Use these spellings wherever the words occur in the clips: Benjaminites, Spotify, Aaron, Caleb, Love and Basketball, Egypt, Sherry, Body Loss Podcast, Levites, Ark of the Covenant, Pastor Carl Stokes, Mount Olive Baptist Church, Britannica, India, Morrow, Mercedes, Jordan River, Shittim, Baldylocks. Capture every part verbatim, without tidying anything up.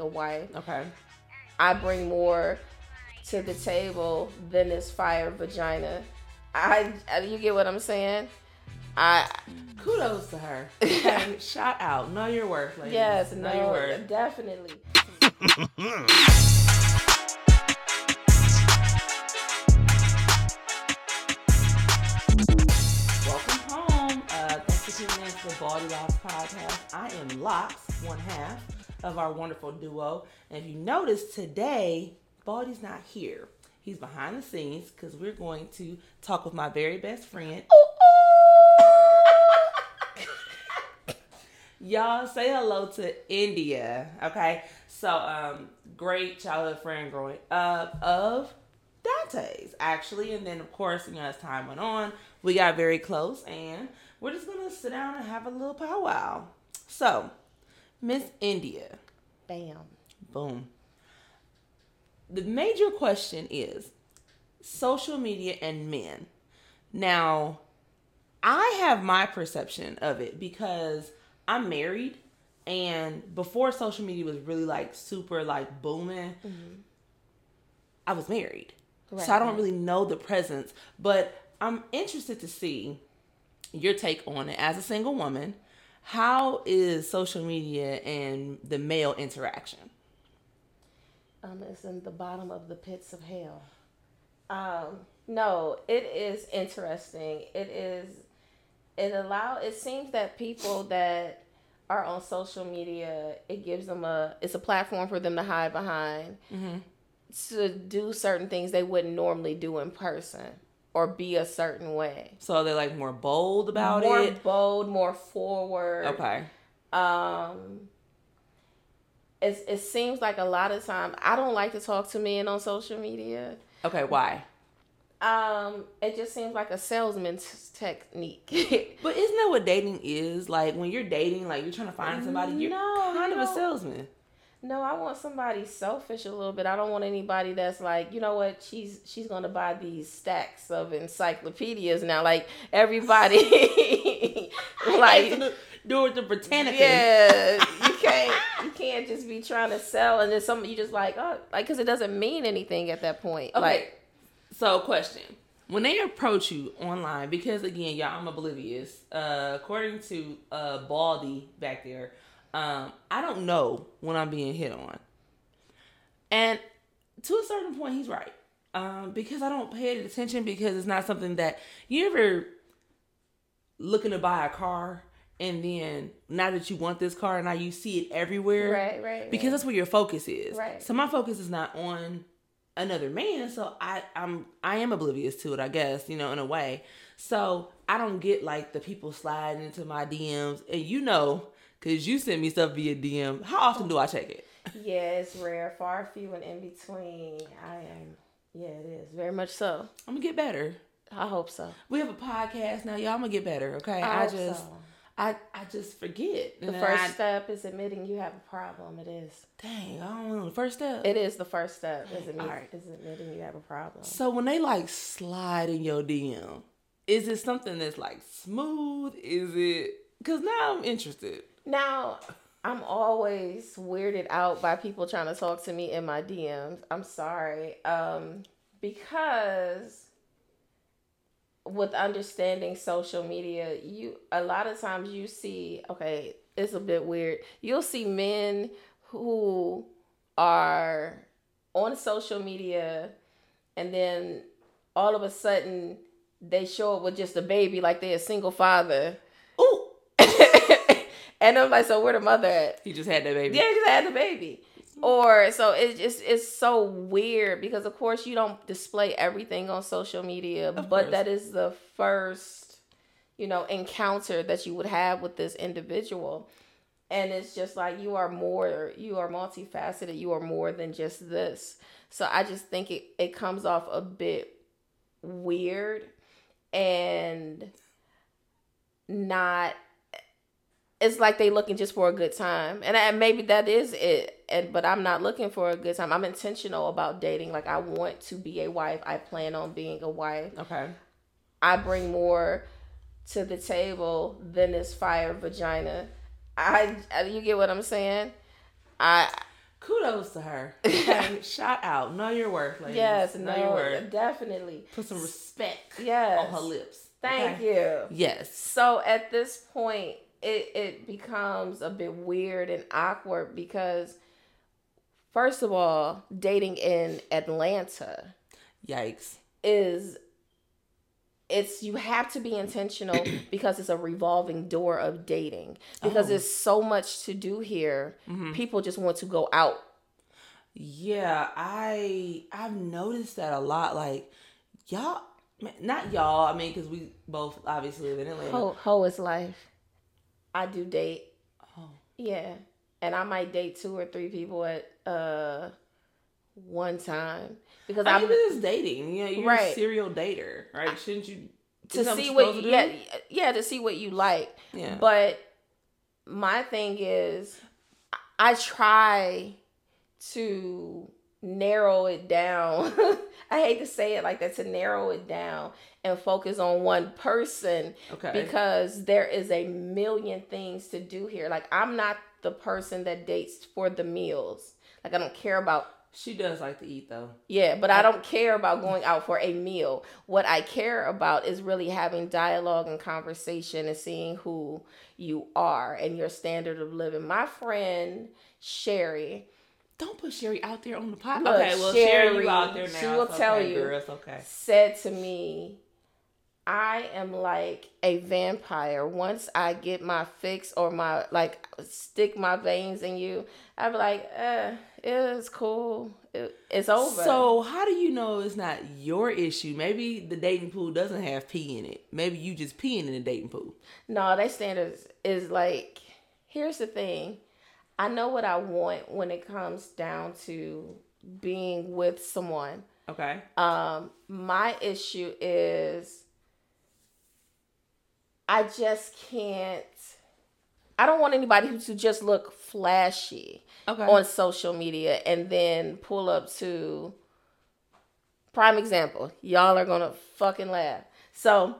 a wife. Okay. I bring more to the table than this fire vagina. I, you get what I'm saying? I kudos to her. Okay, shout out, know your worth, ladies. Yes, know no, your worth, definitely. Welcome home. Uh, thanks for tuning in to the Body Loss Podcast. I am Locks, one half of our wonderful duo, and if you notice today, Baldy's not here. He's behind the scenes because we're going to talk with my very best friend. Ooh, ooh. Y'all say hello to India, okay? So, um, great childhood friend growing up of Dante's, actually. And then, of course, you know, as time went on, we got very close, and we're just going to sit down and have a little powwow. So, Miss India. Bam. Boom. The major question is social media and men. Now, I have my perception of it because I'm married, and before social media was really like super like booming, mm-hmm. I was married. Right. So I don't really know the presence, but I'm interested to see your take on it as a single woman. How is social media and the male interaction? Um, it's in the bottom of the pits of hell. Um, no, it is interesting. It is, it allow, it seems that people that are on social media, it gives them a, it's a platform for them to hide behind, mm-hmm. to do certain things they wouldn't normally do in person or be a certain way. So they're like more bold about more it? More bold, more forward. Okay. Um... It's, it seems like a lot of time, I don't like to talk to men on social media. Okay, why? Um, it just seems like a salesman's technique. But isn't that what dating is? Like, when you're dating, like, you're trying to find somebody, you're no, kind of a salesman. No, I want somebody selfish a little bit. I don't want anybody that's like, you know what, she's she's going to buy these stacks of encyclopedias now. Like, everybody, like... do it to Britannica. Yeah, you can't. You can't just be trying to sell, and then some. You just like, oh, like, because it doesn't mean anything at that point. Okay. Like, so question: when they approach you online, because again, y'all, I'm oblivious. Uh, according to uh, Baldy back there, um, I don't know when I'm being hit on, and to a certain point, he's right. Um, because I don't pay it attention because it's not something that you ever looking to buy a car. And then, now that you want this car, now you see it everywhere. Right, right. Because right. That's where your focus is. Right. So, my focus is not on another man. So, I, I'm, I am oblivious to it, I guess, you know, in a way. So, I don't get, like, the people sliding into my D Ms. And you know, because you send me stuff via D M. How often do I check it? Yeah, it's rare. Far few and in between. I am. Yeah, it is. Very much so. I'm going to get better. I hope so. We have a podcast now. Y'all, I'm going to get better, okay? I, I hope just... so. I, I just forget. The first I, step is admitting you have a problem. It is. Dang, I don't know. The first step? It is the first step. Is, admit, right. is admitting you have a problem. So when they like slide in your D M, is it something that's like smooth? Is it... Because now I'm interested. Now, I'm always weirded out by people trying to talk to me in my D Ms. I'm sorry. Um, because... with understanding social media, you a lot of times you see, okay, it's a bit weird. You'll see men who are on social media and then all of a sudden they show up with just a baby like they're a single father. Ooh. And I'm like, so where the mother at? He just had that baby. Yeah, he just had the baby. Or so it's just it's so weird because of course you don't display everything on social media, of but course. That is the first, you know, encounter that you would have with this individual, and it's just like you are more, you are multifaceted, you are more than just this. So I just think it it comes off a bit weird and not. It's like they looking just for a good time. And, and maybe that is it. And but I'm not looking for a good time. I'm intentional about dating. Like, I want to be a wife. I plan on being a wife. Okay. I bring more to the table than this fire vagina. I, you get what I'm saying? I kudos to her. Okay. Shout out. Know your worth, ladies. Yes, know no, your worth. Definitely. Put some respect yes. on her lips. Thank okay? you. Yes. So at this point, it, it becomes a bit weird and awkward because, first of all, dating in Atlanta. Yikes. Is... It's you have to be intentional because it's a revolving door of dating. Because oh. there's so much to do here. Mm-hmm. People just want to go out. Yeah, I I've noticed that a lot. Like y'all, not y'all. I mean, because we both obviously live in Atlanta. Ho, ho is life. I do date. Oh yeah, and I might date two or three people at uh one time. Because I mean, it's dating. You know, you're right. a serial dater, right? Shouldn't you to see what? You, to yeah, yeah, to see what you like. Yeah. But my thing is, I try to narrow it down. I hate to say it like that. To narrow it down and focus on one person, okay? Because there is a million things to do here. Like I'm not the person that dates for the meals. Like I don't care about. She does like to eat, though. Yeah, but I don't care about going out for a meal. What I care about is really having dialogue and conversation and seeing who you are and your standard of living. My friend, Sherry. Don't put Sherry out there on the podcast. Okay, well, Sherry, Sherry you out there now. She will it's tell okay, you, girl, it's okay. said to me, I am like a vampire. Once I get my fix or my, like, stick my veins in you, I'm like, uh... It is cool. It, it's over. So how do you know it's not your issue? Maybe the dating pool doesn't have pee in it. Maybe you just peeing in the dating pool. No, that standard is like, here's the thing. I know what I want when it comes down to being with someone. Okay. Um, my issue is I just can't. I don't want anybody to just look flashy okay. on social media and then pull up to prime example. Y'all are going to fucking laugh. So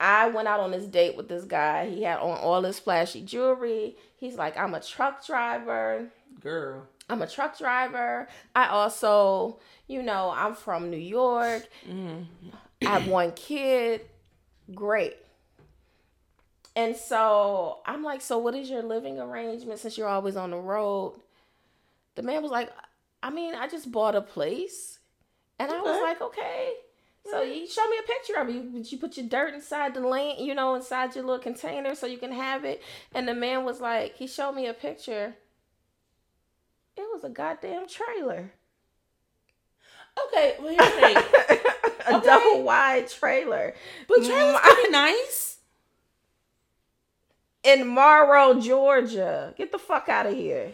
I went out on this date with this guy. He had on all this flashy jewelry. He's like, I'm a truck driver. Girl. I'm a truck driver. I also, you know, I'm from New York. Mm. I have one kid. Great. And so I'm like, so what is your living arrangement since you're always on the road? The man was like, I mean, I just bought a place. And I was like, okay. So you show me a picture of you. You put your dirt inside the land, you know, inside your little container so you can have it. And the man was like, he showed me a picture. It was a goddamn trailer. Okay, well, here's the thing. A okay. double wide trailer. But trailers are pretty nice. In Morrow, Georgia. Get the fuck out of here.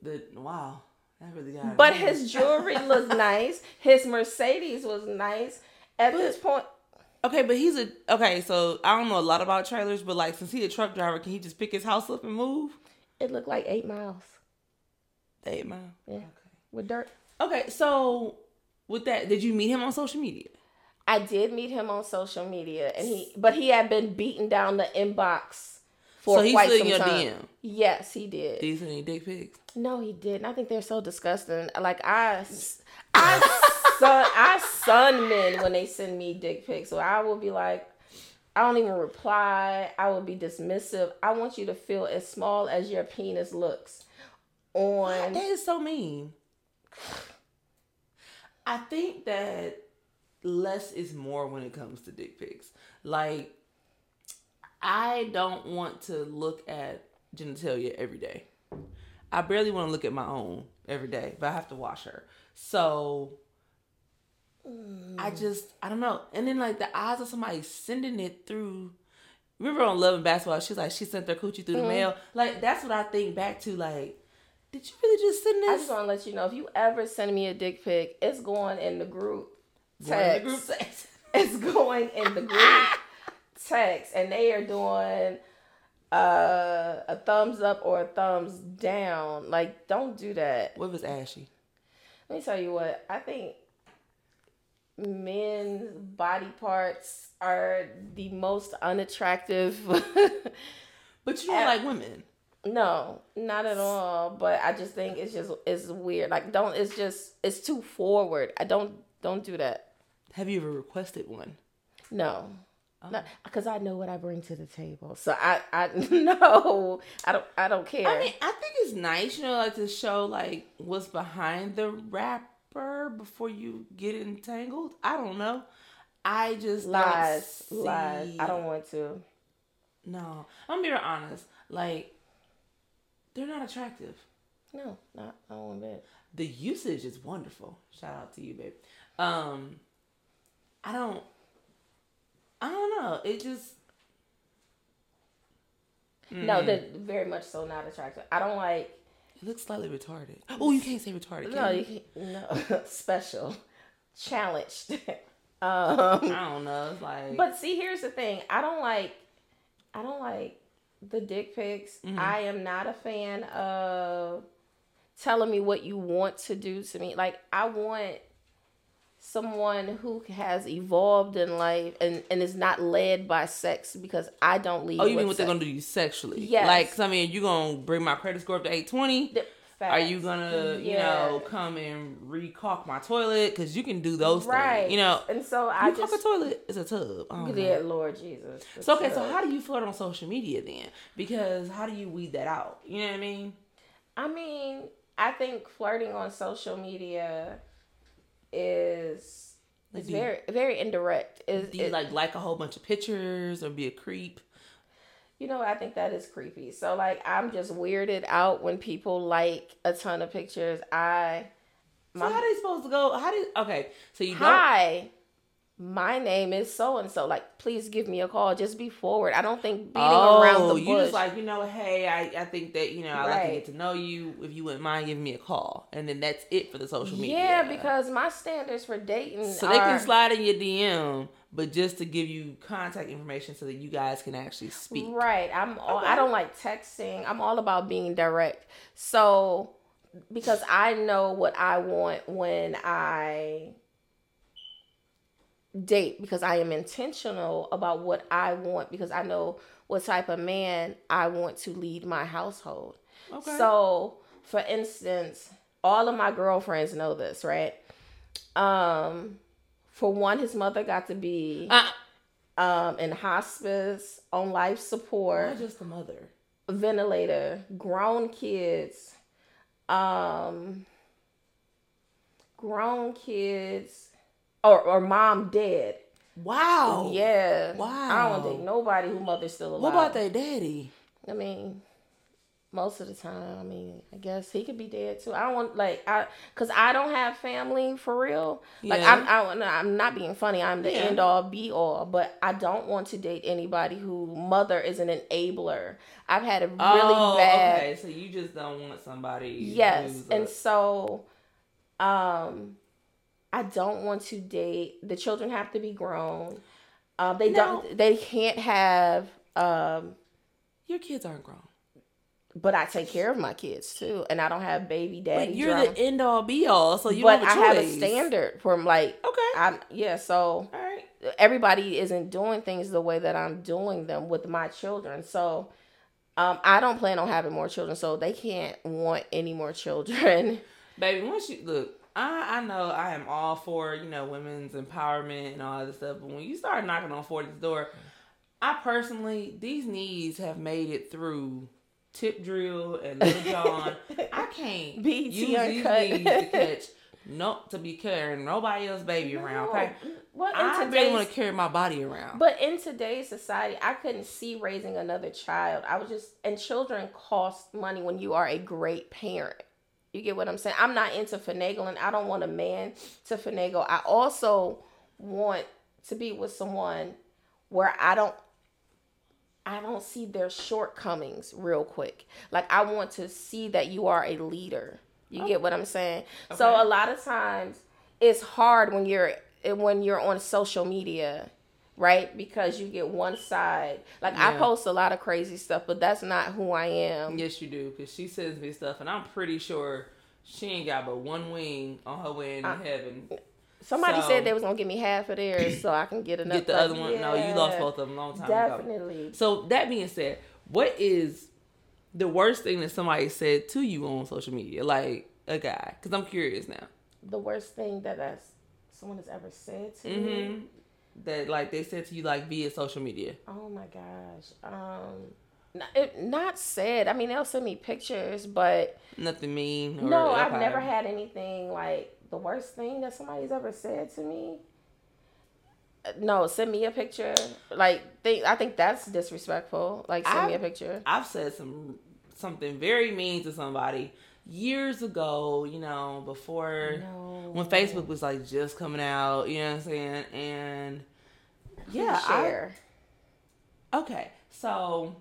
The, wow. That really got But me. His jewelry looked nice. His Mercedes was nice. At but, this point. Okay, but he's a... Okay, so I don't know a lot about trailers, but like since he's a truck driver, can he just pick his house up and move? It looked like eight miles. Eight miles? Yeah. Okay. With dirt. Okay, so with that, did you meet him on social media? I did meet him on social media, and he, but he had been beating down the inbox for so quite some time. So he's still in your D M? Yes, he did. Did he send any dick pics? No, he didn't. I think they're so disgusting. Like, I, I, sun, I sun men when they send me dick pics, so I will be like, I don't even reply. I will be dismissive. I want you to feel as small as your penis looks on... That is so mean. I think that... Less is more when it comes to dick pics. Like, I don't want to look at genitalia every day. I barely want to look at my own every day, but I have to wash her. So, mm. I just, I don't know. And then, like, the eyes of somebody sending it through. Remember on Love and Basketball, she's like, she sent their coochie through mm. the mail. Like, that's what I think back to, like, did you really just send this? I just want to let you know, if you ever send me a dick pic, it's going in the group. Text. Going in the group text. It's going in the group text, and they are doing uh, a thumbs up or a thumbs down. Like, don't do that. What was ashy? Let me tell you what. I think men's body parts are the most unattractive. But you don't like women. No, not at all. But I just think it's just, it's weird. Like, don't, it's just, it's too forward. I don't, don't do that. Have you ever requested one? No. Oh. Because I know what I bring to the table. So I, I, no, I don't, I don't care. I mean, I think it's nice, you know, like to show like what's behind the rapper before you get entangled. I don't know. I just lies, don't see... lies. I don't want to. No, I'm being honest. Like, they're not attractive. No, not I won't bet. The usage is wonderful. Shout out to you, babe. Um, I don't. I don't know. It just. Mm. No, they're very much so not attractive. I don't like. It looks slightly retarded. Oh, you can't say retarded. Can no, you, you can't. No, special, challenged. Um, I don't know. It's like, but see, here's the thing. I don't like, I don't like the dick pics. Mm-hmm. I am not a fan of telling me what you want to do to me. Like, I want someone who has evolved in life and, and is not led by sex, because I don't lead. Oh, you mean what sex. They're gonna do to you sexually? Yes. Like, I mean, you gonna bring my credit score up to eight twenty? The- Facts. Are you gonna, you yeah. know, come and re-caulk my toilet? Because you can do those right. things, you know. And so I you just caulk a toilet is a tub. Oh, yeah, Lord Jesus. So okay, tub. So how do you flirt on social media then? Because how do you weed that out? You know what I mean? I mean, I think flirting on social media is like, is very you, very indirect. Is do you it, like like a whole bunch of pictures or be a creep? You know, I think that is creepy. So, like, I'm just weirded out when people like a ton of pictures. I. My, so how are they supposed to go? How did okay? So you. Hi, don't... my name is so and so. Like, please give me a call. Just be forward. I don't think beating oh, around the bush. You just like, you know, hey, I, I think that you know I right. like to get to know you. If you wouldn't mind giving me a call, and then that's it for the social media. Yeah, because my standards for dating. So are... they can slide in your D M. But just to give you contact information so that you guys can actually speak. Right. I'm all, okay. I don't like texting. I'm all about being direct. So, because I know what I want when I date, because I am intentional about what I want, because I know what type of man I want to lead my household. Okay. So, for instance, all of my girlfriends know this, right? Um... For one, his mother got to be uh, um, in hospice, on life support. Not just the mother. Ventilator, grown kids, um, grown kids, or, or mom dead. Wow. Yeah. Wow. I don't think nobody who mother's still alive. What about their daddy? I mean... Most of the time, I mean, I guess he could be dead too. I don't want, like, I, cause I don't have family for real. Like, yeah. I'm, I, I'm not being funny. I'm the yeah. end all, be all. But I don't want to date anybody who mother is an enabler. I've had a really oh, bad. Okay, so you just don't want somebody. Yes, and a... so, um, I don't want to date. The children have to be grown. Um, they no. don't. They can't have. Um, your kids aren't grown. But I take care of my kids too, and I don't have baby daddy. But you're drama. The end all be all, so you. But have a choice. I have a standard from like okay, I'm yeah. So all right. Everybody isn't doing things the way that I'm doing them with my children. So um, I don't plan on having more children, so they can't want any more children. Baby, once you look. I, I know I am all for you know women's empowerment and all that stuff, but when you start knocking on forty's door, I personally these needs have made it through. Tip Drill and Little John. I can't use these needs to catch no to be carrying nobody else's baby no. around. Okay, well, I really want to carry my body around. But in today's society, I couldn't see raising another child. I was just and children cost money when you are a great parent. You get what I'm saying? I'm not into finagling. I don't want a man to finagle. I also want to be with someone where I don't. I don't see their shortcomings real quick. Like, I want to see that you are a leader. You okay. get what I'm saying? Okay. So a lot of times it's hard when you're when you're on social media, right? Because you get one side. Like yeah. I post a lot of crazy stuff, but that's not who I am. Yes, you do. Because she sends me stuff, and I'm pretty sure she ain't got but one wing on her way into I, heaven. Somebody so, said they was going to give me half of theirs so I can get another. Get the other one. Yeah, no, you lost both of them a long time definitely. Ago. Definitely. So, that being said, what is the worst thing that somebody said to you on social media, like a guy? Because I'm curious now. The worst thing that I, someone has ever said to mm-hmm. me? That, like, they said to you, like, via social media. Oh, my gosh. Um... Not, it, not said. I mean, they'll send me pictures, but nothing mean. Or no, I've never had anything like the worst thing that somebody's ever said to me. No, send me a picture. Like, think I think that's disrespectful. Like, send I've, me a picture. I've said some something very mean to somebody years ago. You know, before no. when Facebook was like just coming out. You know what I'm saying? And yeah, share. I, okay, so.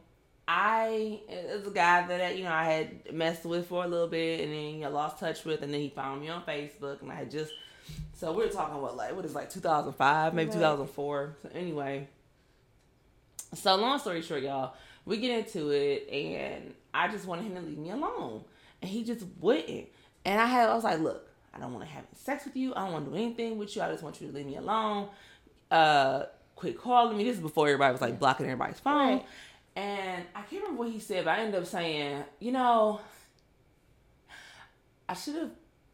I, it's a guy that, you know, I had messed with for a little bit and then, you know, lost touch with, and then he found me on Facebook, and I had just, so we were talking about like, what is like two thousand five, maybe right. two thousand four. So anyway, so long story short, y'all, we get into it and I just wanted him to leave me alone, and he just wouldn't. And I had, I was like, look, I don't want to have sex with you. I don't want to do anything with you. I just want you to leave me alone. Uh, quit calling me. This is before everybody was like blocking everybody's phone. Right. And I can't remember what he said, but I ended up saying, you know, I should have,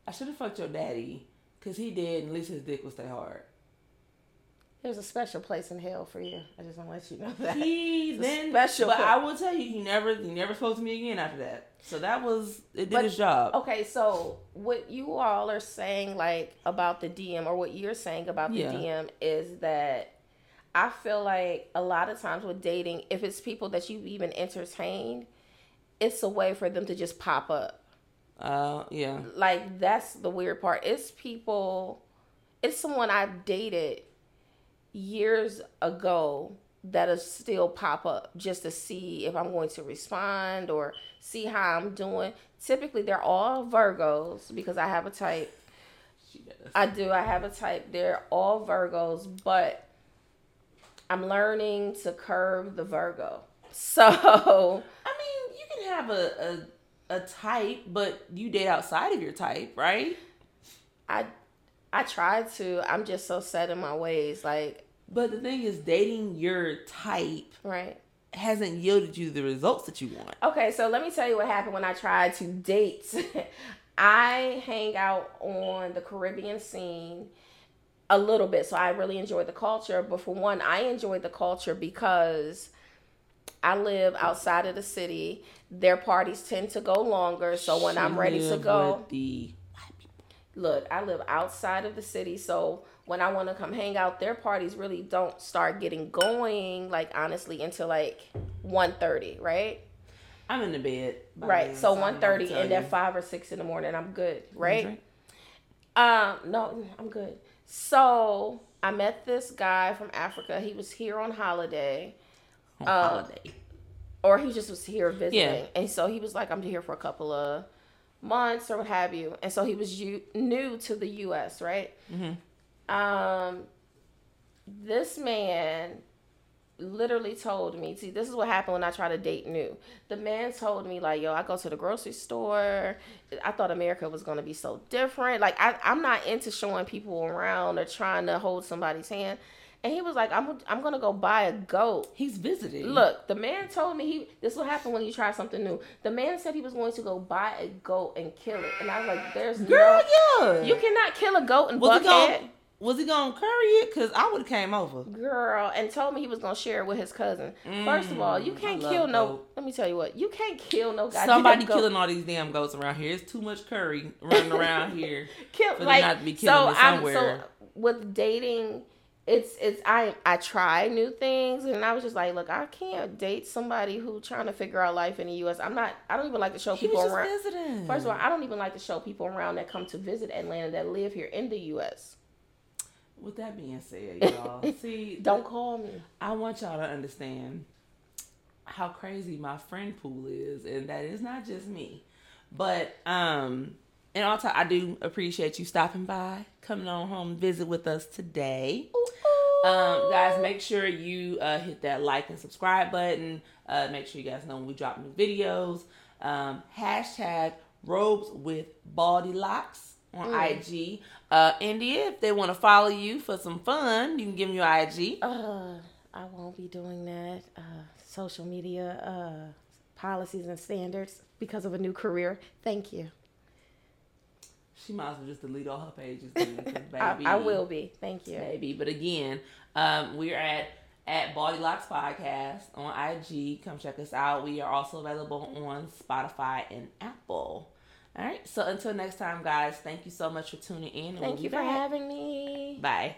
I should have fucked your daddy, because he did, and at least his dick would stay hard. There's a special place in hell for you. I just want to let you know that. He then, special but place. I will tell you, he never, he never spoke to me again after that. So that was, it did but, his job. Okay, so what you all are saying, like, about the D M, or what you're saying about the yeah. D M is that I feel like a lot of times with dating, if it's people that you've even entertained, it's a way for them to just pop up. Uh, yeah. Like, that's the weird part. It's people, it's someone I dated years ago that'll still pop up just to see if I'm going to respond or see how I'm doing. Typically, they're all Virgos, because I have a type. She does. I do. I have a type. They're all Virgos, but I'm learning to curve the Virgo. So, I mean, you can have a, a a type, but you date outside of your type, right? I I try to. I'm just so set in my ways. Like, but the thing is, dating your type right. hasn't yielded you the results that you want. Okay, so let me tell you what happened when I tried to date. I hang out on the Caribbean scene a little bit. So I really enjoyed the culture. But for one, I enjoyed the culture because I live outside of the city. Their parties tend to go longer. So when she I'm ready to go, the... look, I live outside of the city. So when I want to come hang out, their parties really don't start getting going, like, honestly, until like one thirty, right? I'm in the bed. Right. Then, so one thirty and at five or six in the morning, I'm good. Right. Um, no, I'm good. So I met this guy from Africa. He was here on holiday. On uh, holiday. Or he just was here visiting. Yeah. And so he was like, I'm here for a couple of months or what have you. And so he was u- new to the U S, right? Mm-hmm. Um, this man literally told me, see, this is what happened when I try to date new. The man told me, like, yo, I go to the grocery store. I thought America was going to be so different. Like, I, I'm not into showing people around or trying to hold somebody's hand. And he was like, I'm I'm going to go buy a goat. He's visiting. Look, the man told me, he. this will happen when you try something new. The man said he was going to go buy a goat and kill it. And I was like, there's Girl, no... Girl, yeah. You cannot kill a goat and buck it. Was he going to curry it? Because I would have came over. Girl, and told me he was going to share it with his cousin. Mm, First of all, you can't kill no... Goat. Let me tell you what. You can't kill no guy. Somebody killing goat. all these damn goats around here. It's too much curry running around here kill, for like, them not to be killing so it somewhere. I'm, so with dating, it's... it's I I try new things, and I was just like, look, I can't date somebody who's trying to figure out life in the U S. I'm not... I don't even like to show people he was around. Just visiting. First of all, I don't even like to show people around that come to visit Atlanta that live here in the U S With that being said, y'all, see... Don't the, call me. I want y'all to understand how crazy my friend pool is, and that is not just me. But, um, and also, I do appreciate you stopping by, coming on home to visit with us today. Ooh, ooh. Um, guys, make sure you uh, hit that like and subscribe button. Uh, make sure you guys know when we drop new videos. Um, hashtag Robes with Baldylocks on mm. I G. Uh, India, if they want to follow you for some fun, you can give them your I G. Uh, I won't be doing that. Uh, social media, uh, policies and standards because of a new career. Thank you. She might as well just delete all her pages. Then, baby. I, I will be. Thank you. Baby. But again, um, we're at, at Baldylocks Podcast on I G. Come check us out. We are also available on Spotify and Apple. All right. So until next time, guys, thank you so much for tuning in. Thank we'll you for back. having me. Bye.